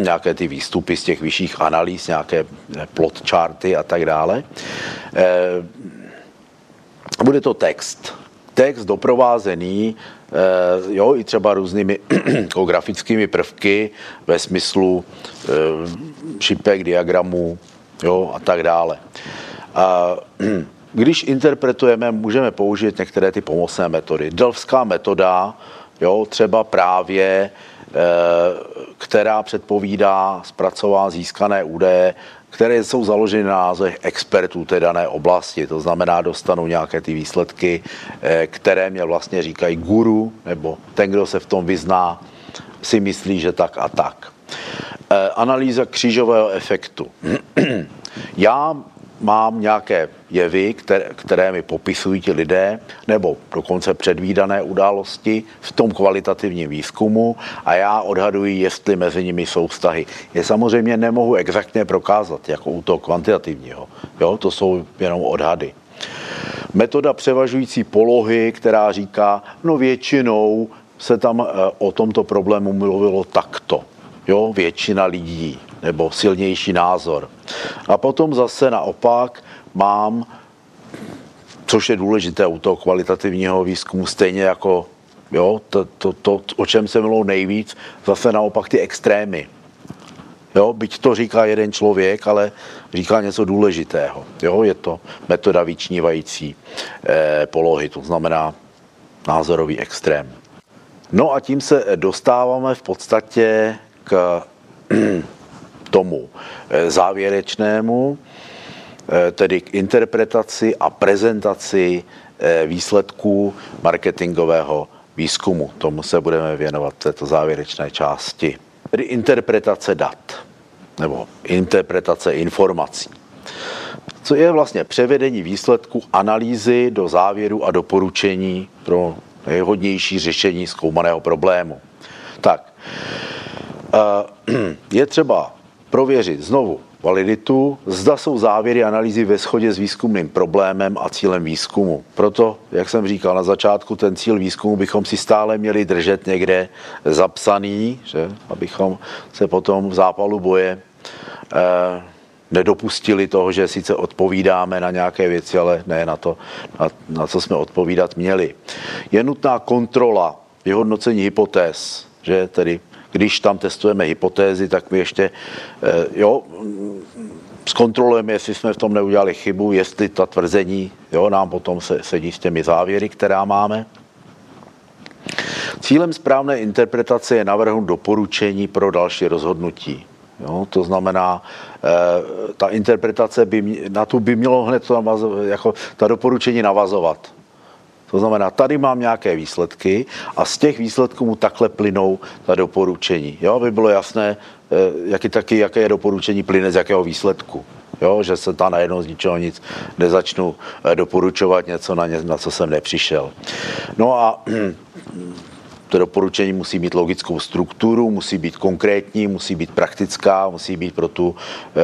nějaké ty výstupy z těch vyšších analýz, nějaké plot charty a tak dále. Bude to text. Text doprovázený jo, i třeba různými grafickými prvky ve smyslu šipek, diagramů jo, a tak dále. A když interpretujeme, můžeme použít některé ty pomocné metody. Delfská metoda, jo, třeba právě, která předpovídá, zpracová získané údaje, které jsou založeny na názorech expertů té dané oblasti. To znamená, dostanou nějaké ty výsledky, které mě vlastně říkají guru, nebo ten, kdo se v tom vyzná, si myslí, že tak a tak. Analýza křížového efektu. Já mám nějaké jevy, které, které mi popisují ti lidé, nebo dokonce předvídané události v tom kvalitativním výzkumu a já odhaduji, jestli mezi nimi jsou vztahy. Je samozřejmě nemohu exaktně prokázat, jako u toho kvantitativního. Jo, to jsou jenom odhady. Metoda převažující polohy, která říká, no většinou se tam o tomto problému mluvilo takto. Jo, většina lidí, nebo silnější názor. A potom zase naopak mám, což je důležité u toho kvalitativního výzkumu, stejně jako jo, to, to, to, o čem se mluvilo nejvíc, zase naopak ty extrémy. Jo, byť to říká jeden člověk, ale říká něco důležitého. Jo, je to metoda vyčnívající eh, polohy, to znamená názorový extrém. No a tím se dostáváme v podstatě k tomu závěrečnému, tedy k interpretaci a prezentaci výsledků marketingového výzkumu. Tomu se budeme věnovat v této závěrečné části. Tedy interpretace dat, nebo interpretace informací. Co je vlastně převedení výsledků analýzy do závěru a doporučení pro nejhodnější řešení zkoumaného problému. Tak, je třeba prověřit znovu validitu, zda jsou závěry analýzy ve shodě s výzkumným problémem a cílem výzkumu. Proto, jak jsem říkal na začátku, ten cíl výzkumu bychom si stále měli držet někde zapsaný, že? Abychom se potom v zápalu boje eh, nedopustili toho, že sice odpovídáme na nějaké věci, ale ne na to, na, na co jsme odpovídat měli. Je nutná kontrola, vyhodnocení hypotéz, že tedy když tam testujeme hypotézy, tak my ještě jo, zkontrolujeme, jestli jsme v tom neudělali chybu, jestli ta tvrzení jo, nám potom se, sedí s těmi závěry, která máme. Cílem správné interpretace je navrhnout doporučení pro další rozhodnutí. Jo, to znamená, ta interpretace by, na tu by mělo hned to navazovat, jako ta doporučení navazovat. To znamená, tady mám nějaké výsledky a z těch výsledků mu takhle plynou ta doporučení. Jo, aby bylo jasné, jak je taky, jaké je doporučení plyne z jakého výsledku. Jo, že se ta najednou z ničeho nic nezačnu doporučovat něco, na, ně, na co jsem nepřišel. No a to doporučení musí mít logickou strukturu, musí být konkrétní, musí být praktická, musí být pro, tu,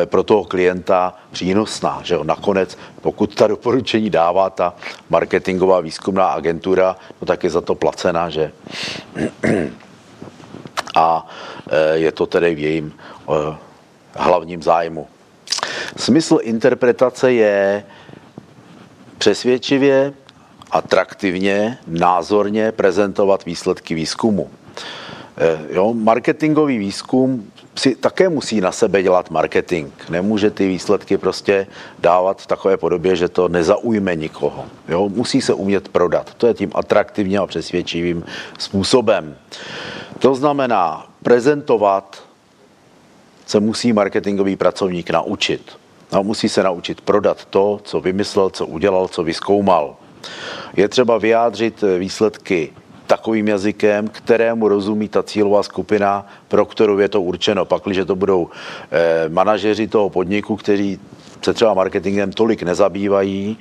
pro toho klienta přínosná. Že jo? Nakonec, pokud ta doporučení dává ta marketingová výzkumná agentura, no tak je za to placena, že? A je to tedy v jejím hlavním zájmu. Smysl interpretace je přesvědčivě, atraktivně, názorně prezentovat výsledky výzkumu. Jo, marketingový výzkum si také musí na sebe dělat marketing. Nemůže ty výsledky prostě dávat v takové podobě, že to nezaujme nikoho. Jo? Musí se umět prodat. To je tím atraktivním a přesvědčivým způsobem. To znamená, prezentovat se musí marketingový pracovník naučit. A musí se naučit prodat to, co vymyslel, co udělal, co vyzkoumal. Je třeba vyjádřit výsledky takovým jazykem, kterému rozumí ta cílová skupina, pro kterou je to určeno. Pakliže to budou manažeři toho podniku, kteří se třeba marketingem tolik nezabývají,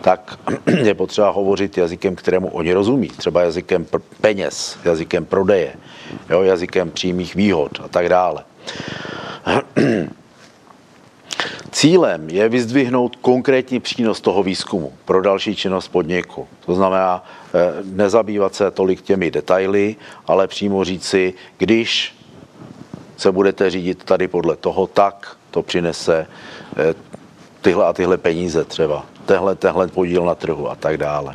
tak je potřeba hovořit jazykem, kterému oni rozumí. Třeba jazykem peněz, jazykem prodeje, jo, jazykem přímých výhod a tak dále. Cílem je vyzdvihnout konkrétní přínos toho výzkumu pro další činnost podniku. To znamená nezabývat se tolik těmi detaily, ale přímo říci, když se budete řídit tady podle toho, tak to přinese tyhle a tyhle peníze třeba, tehle, tehle podíl na trhu a tak dále.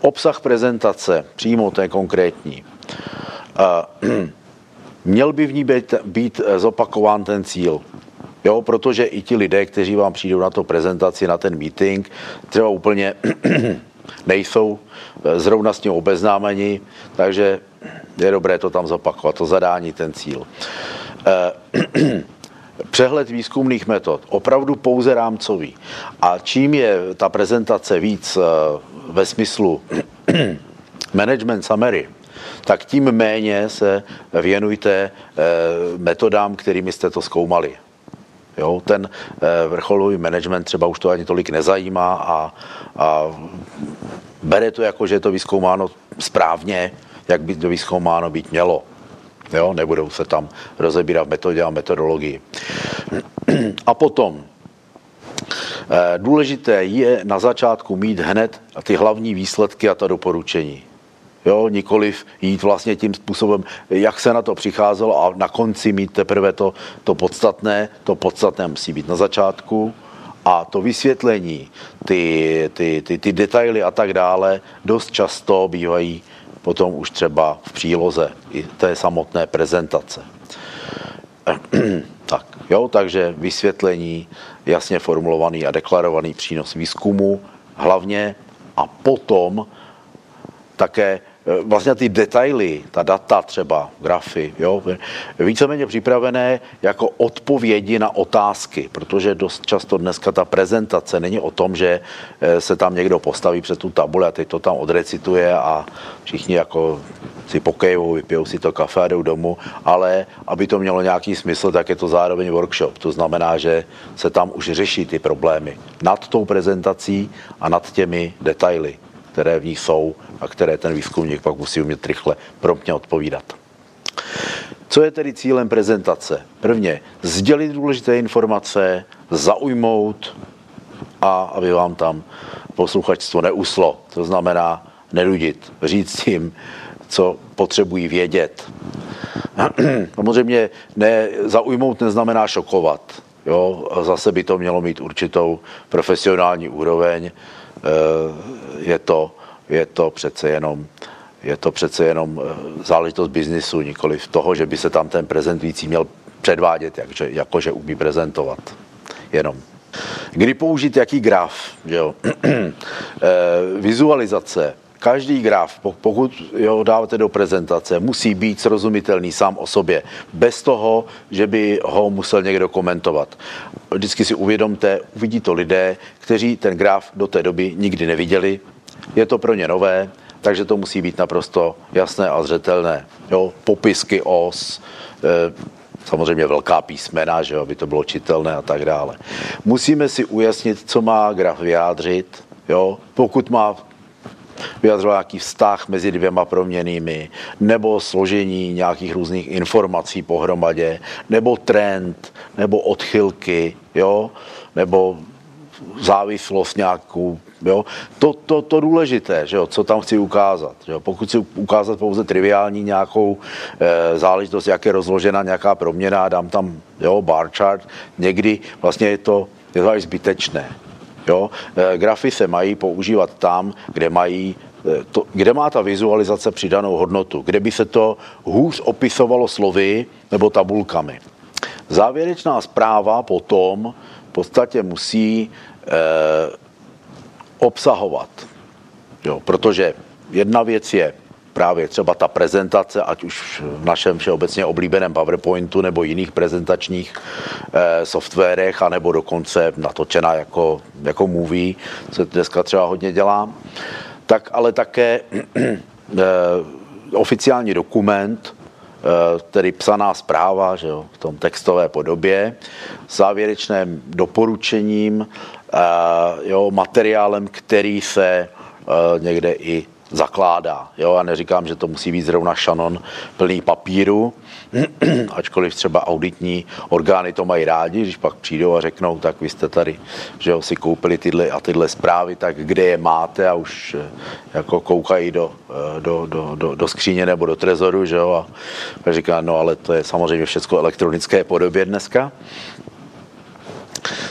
Obsah prezentace, přímo ten konkrétní. Měl by v ní být, být zopakován ten cíl. Jo, protože i ti lidé, kteří vám přijdou na to prezentaci, na ten meeting, třeba úplně nejsou zrovna s ním obeznámeni, takže je dobré to tam zopakovat, to zadání, ten cíl. Přehled výzkumných metod, opravdu pouze rámcový. A čím je ta prezentace víc ve smyslu management summary, tak tím méně se věnujte metodám, kterými jste to zkoumali. Jo, ten vrcholový management třeba už to ani tolik nezajímá a, a bere to jako, že je to vyzkoumáno správně, jak by to vyzkoumáno být mělo. Jo, nebudou se tam rozebírat v metodě a metodologii. A potom důležité je na začátku mít hned ty hlavní výsledky a ta doporučení. Jo, nikoliv jít vlastně tím způsobem, jak se na to přicházelo a na konci mít teprve to, to podstatné. To podstatné musí být na začátku a to vysvětlení, ty, ty, ty, ty detaily a tak dále dost často bývají potom už třeba v příloze i té samotné prezentace. Tak, jo, takže vysvětlení, jasně formulovaný a deklarovaný přínos výzkumu hlavně a potom také vlastně ty detaily, ta data třeba, grafy, jo, víceméně připravené jako odpovědi na otázky, protože dost často dneska ta prezentace není o tom, že se tam někdo postaví před tu tabuli a teď to tam odrecituje a všichni jako si pokejvou, vypijou si to kafe a jdou domů, ale aby to mělo nějaký smysl, tak je to zároveň workshop. To znamená, že se tam už řeší ty problémy nad tou prezentací a nad těmi detaily, které v ní jsou a které ten výzkumník pak musí umět rychle promptně odpovídat. Co je tedy cílem prezentace? Prvně, sdělit důležité informace, zaujmout a aby vám tam posluchačstvo neuslo. To znamená nenudit, říct jim, co potřebují vědět. Samozřejmě ne, zaujmout neznamená šokovat. Jo? Zase by to mělo mít určitou profesionální úroveň. Je to, je to přece jenom, je to přece jenom záležitost biznisu, nikoliv toho, že by se tam ten prezentující měl předvádět, jakže, jakože umí prezentovat. Jenom. Kdy použít jaký graf? Jo? Vizualizace. Každý graf, pokud ho dáváte do prezentace, musí být srozumitelný sám o sobě, bez toho, že by ho musel někdo komentovat. Vždycky si uvědomte, uvidí to lidé, kteří ten graf do té doby nikdy neviděli. Je to pro ně nové, takže to musí být naprosto jasné a zřetelné. Jo, popisky os, samozřejmě velká písmena, že jo, aby to bylo čitelné a tak dále. Musíme si ujasnit, co má graf vyjádřit, jo, pokud má vyjadřoval nějaký vztah mezi dvěma proměnnými, nebo složení nějakých různých informací pohromadě, nebo trend, nebo odchylky, jo? Nebo závislost nějakou. Jo? To, to, to důležité, že jo? Co tam chci ukázat. Že jo? Pokud chci ukázat pouze triviální nějakou e, záležitost, jak je rozložena nějaká proměnná, dám tam jo, bar chart, někdy vlastně je to, je to až zbytečné. Jo? Grafy se mají používat tam, kde, mají to, kde má ta vizualizace přidanou hodnotu, kde by se to hůř opisovalo slovy nebo tabulkami. Závěrečná zpráva potom v podstatě musí eh, obsahovat, jo, protože jedna věc je právě třeba ta prezentace, ať už v našem všeobecně oblíbeném PowerPointu nebo jiných prezentačních eh, softwarech, anebo dokonce natočená jako, jako movie, se dneska třeba hodně dělá, tak ale také eh, oficiální dokument, eh, tedy psaná zpráva, že jo, v tom textové podobě, s závěrečným doporučením, eh, jo, materiálem, který se eh, někde i zakládá. Jo, já neříkám, že to musí být zrovna šanon plný papíru, ačkoliv třeba auditní orgány to mají rádi, když pak přijdou a řeknou, tak vy jste tady, že jo, si koupili tyhle a tyhle zprávy, tak kde je máte, a už jako koukají do, do, do, do, do skříně nebo do trezoru, že jo, a říká, no ale to je samozřejmě všechno elektronické podobě dneska.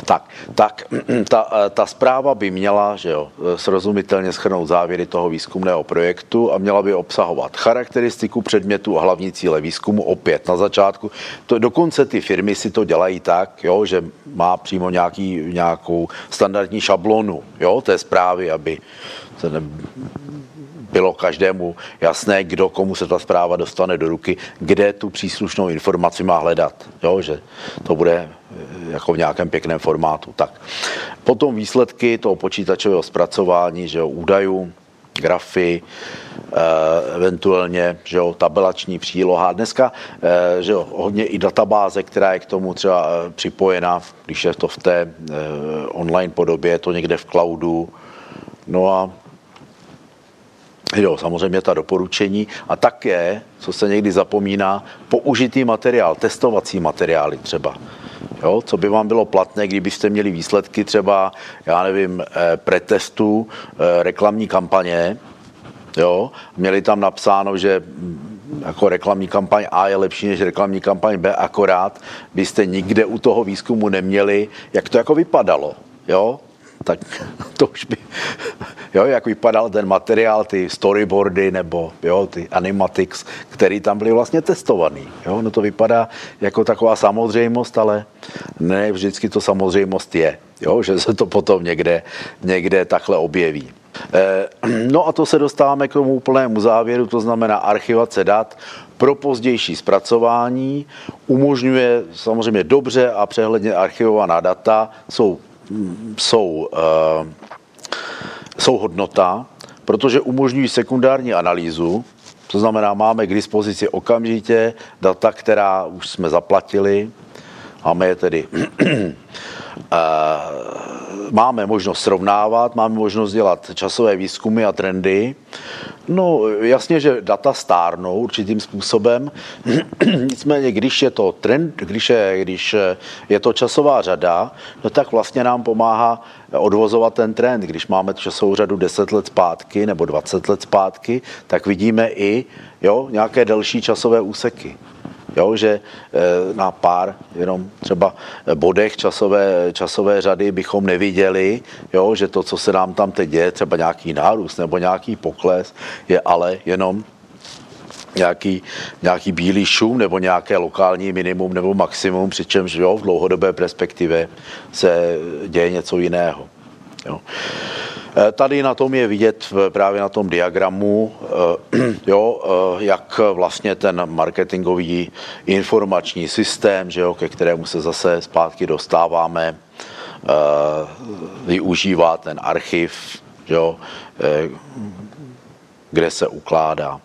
Tak, tak ta, ta zpráva by měla, že jo, srozumitelně shrnout závěry toho výzkumného projektu a měla by obsahovat charakteristiku předmětu a hlavní cíle výzkumu opět na začátku. To, dokonce ty firmy si to dělají tak, jo, že má přímo nějaký, nějakou standardní šablonu, jo, té zprávy, aby se ne... bylo každému jasné, kdo komu se ta zpráva dostane do ruky, kde tu příslušnou informaci má hledat, jo, že to bude jako v nějakém pěkném formátu. Tak. Potom výsledky toho počítačového zpracování, že jo, údajů, grafy, eventuálně, že jo, tabelační příloha. Dneska, že jo, hodně i databáze, která je k tomu třeba připojena, když je to v té online podobě, je to někde v cloudu. No a jo, samozřejmě ta doporučení a také, co se někdy zapomíná, použitý materiál, testovací materiály třeba. Jo, co by vám bylo platné, kdybyste měli výsledky třeba, já nevím, pretestu reklamní kampaně, jo, měli tam napsáno, že jako reklamní kampaň A je lepší než reklamní kampaň B, akorát byste nikde u toho výzkumu neměli, jak to jako vypadalo, jo. Tak to už by, jo, jak vypadal ten materiál, ty storyboardy nebo, jo, ty animatics, který tam byly vlastně testovaný. Jo, no to vypadá jako taková samozřejmost, ale ne vždycky to samozřejmost je, jo, že se to potom někde, někde takhle objeví. E, no a to se dostáváme k tomu úplnému závěru, to znamená archivace dat pro pozdější zpracování, umožňuje samozřejmě dobře a přehledně archivovaná data, jsou Jsou, uh, jsou hodnota, protože umožňují sekundární analýzu, to znamená, máme k dispozici okamžitě data, která už jsme zaplatili, máme je tedy, uh, máme možnost srovnávat, máme možnost dělat časové výzkumy a trendy. No jasně, že data stárnou určitým způsobem, nicméně když je to trend, když je, když je to časová řada, no tak vlastně nám pomáhá odvozovat ten trend. Když máme časovou řadu deset let zpátky nebo dvacet let zpátky, tak vidíme i, jo, nějaké delší časové úseky. Jo, že na pár jenom třeba bodech časové, časové řady bychom neviděli, jo, že to, co se nám tam teď děje, třeba nějaký nárůst nebo nějaký pokles, je ale jenom nějaký, nějaký bílý šum nebo nějaké lokální minimum nebo maximum, přičemž, jo, v dlouhodobé perspektivě se děje něco jiného. Jo. Tady na tom je vidět právě na tom diagramu, jo, jak vlastně ten marketingový informační systém, že jo, ke kterému se zase zpátky dostáváme, využívá ten archiv, že jo, kde se ukládá.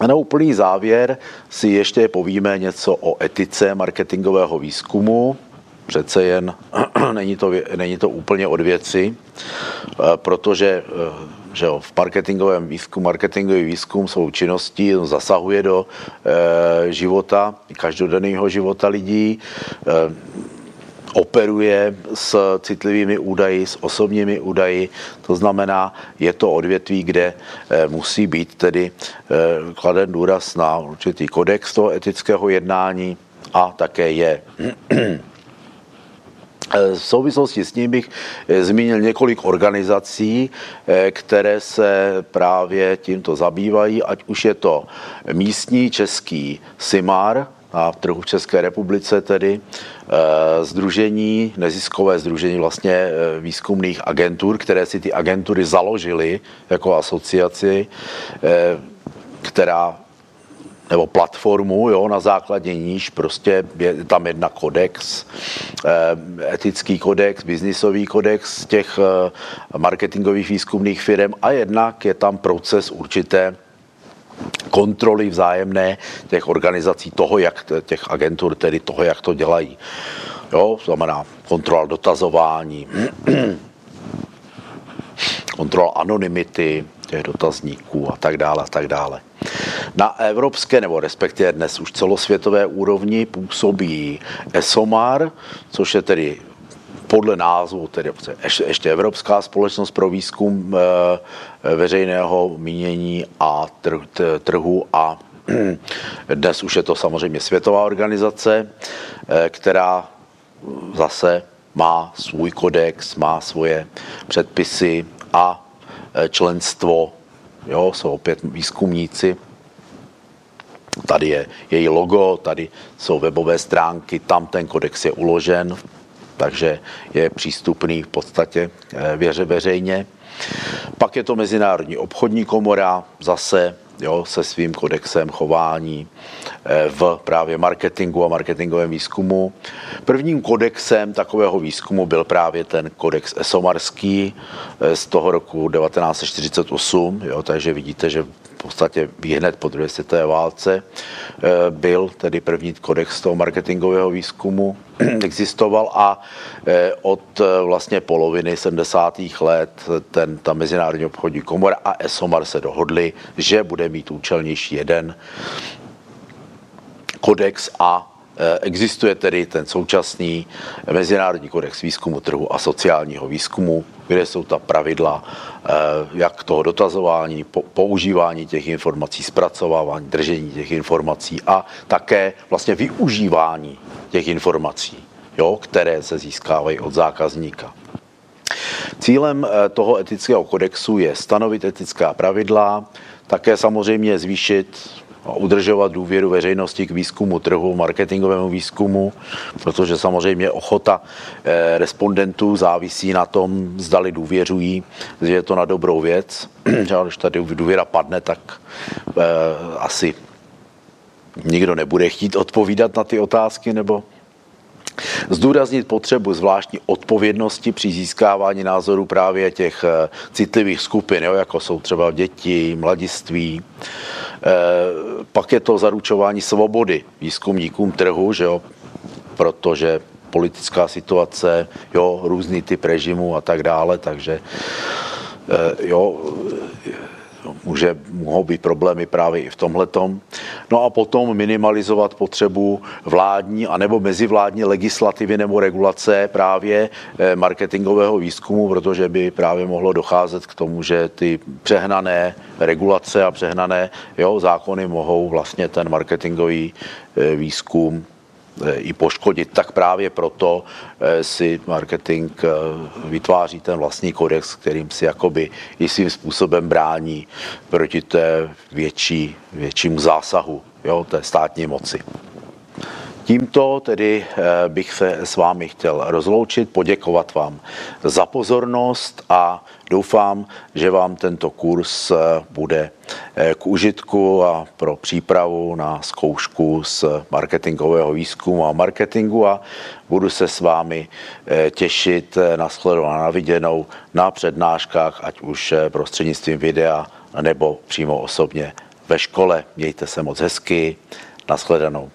A na úplný závěr si ještě povíme něco o etice marketingového výzkumu. Přece jen není to, není to úplně od věci, protože, že jo, v marketingovém výzkumu, marketingový výzkum svou činností zasahuje do života, každodenního života lidí, operuje s citlivými údaji, s osobními údaji, to znamená, je to odvětví, kde musí být tedy kladen důraz na určitý kodex toho etického jednání a také je V souvislosti s ním bych zmínil několik organizací, které se právě tímto zabývají, ať už je to místní český SIMAR, a trhu v České republice tedy, sdružení, neziskové sdružení vlastně výzkumných agentur, které si ty agentury založily jako asociaci, která nebo platformu, jo, na základě níž prostě je tam jedna kodex, etický kodex, biznisový kodex těch marketingových výzkumných firm a jednak je tam proces určité kontroly vzájemné těch organizací, toho, jak těch agentur, tedy toho, jak to dělají. Jo, znamená kontrola dotazování, kontrola anonymity těch dotazníků a tak dále a tak dále. Na evropské, nebo respektive dnes už celosvětové úrovni působí ESOMAR, což je tedy podle názvu, tedy ještě Evropská společnost pro výzkum veřejného mínění a trhu, a dnes už je to samozřejmě světová organizace, která zase má svůj kodex, má svoje předpisy a členstvo, jo, jsou opět výzkumníci. Tady je její logo, tady jsou webové stránky, tam ten kodex je uložen, takže je přístupný v podstatě věře veřejně. Pak je to Mezinárodní obchodní komora, zase, jo, se svým kodexem chování v právě marketingu a marketingovém výzkumu. Prvním kodexem takového výzkumu byl právě ten kodex ESOMARský z toho roku devatenáct set čtyřicet osm, jo, takže vidíte, že v podstatě hned po druhé světové válce byl tedy první kodex toho marketingového výzkumu, existoval, a od vlastně poloviny sedmdesátých let ten, ta Mezinárodní obchodní komora a ESOMAR se dohodli, že bude mít účelnější jeden kodex, a existuje tedy ten současný Mezinárodní kodex výzkumu trhu a sociálního výzkumu, kde jsou ta pravidla jak toho dotazování, používání těch informací, zpracovávání, držení těch informací a také vlastně využívání těch informací, jo, které se získávají od zákazníka. Cílem toho etického kodexu je stanovit etická pravidla, také samozřejmě zvýšit a udržovat důvěru veřejnosti k výzkumu trhu, marketingovému výzkumu, protože samozřejmě ochota respondentů závisí na tom, zdali důvěřují, že je to na dobrou věc. Když tady důvěra padne, tak asi nikdo nebude chtít odpovídat na ty otázky, nebo zdůraznit potřebu zvláštní odpovědnosti při získávání názorů právě těch citlivých skupin, jo, jako jsou třeba děti, mladiství. E, pak je to zaručování svobody výzkumníkům trhu, že jo, protože politická situace, jo, různý typ režimů a tak dále, takže e, jo, může, mohou být problémy právě i v tomhletom. No a potom minimalizovat potřebu vládní anebo mezivládní legislativy nebo regulace právě marketingového výzkumu, protože by právě mohlo docházet k tomu, že ty přehnané regulace a přehnané, jo, zákony mohou vlastně ten marketingový výzkum i poškodit. Tak právě proto si marketing vytváří ten vlastní kodex, kterým si jakoby i svým způsobem brání proti té větší, většímu zásahu, jo, té státní moci. Tímto tedy bych se s vámi chtěl rozloučit, poděkovat vám za pozornost a doufám, že vám tento kurz bude k užitku a pro přípravu na zkoušku z marketingového výzkumu a marketingu, a budu se s vámi těšit na shledanou, na viděnou na přednáškách, ať už prostřednictvím videa nebo přímo osobně ve škole. Mějte se moc hezky, na shledanou.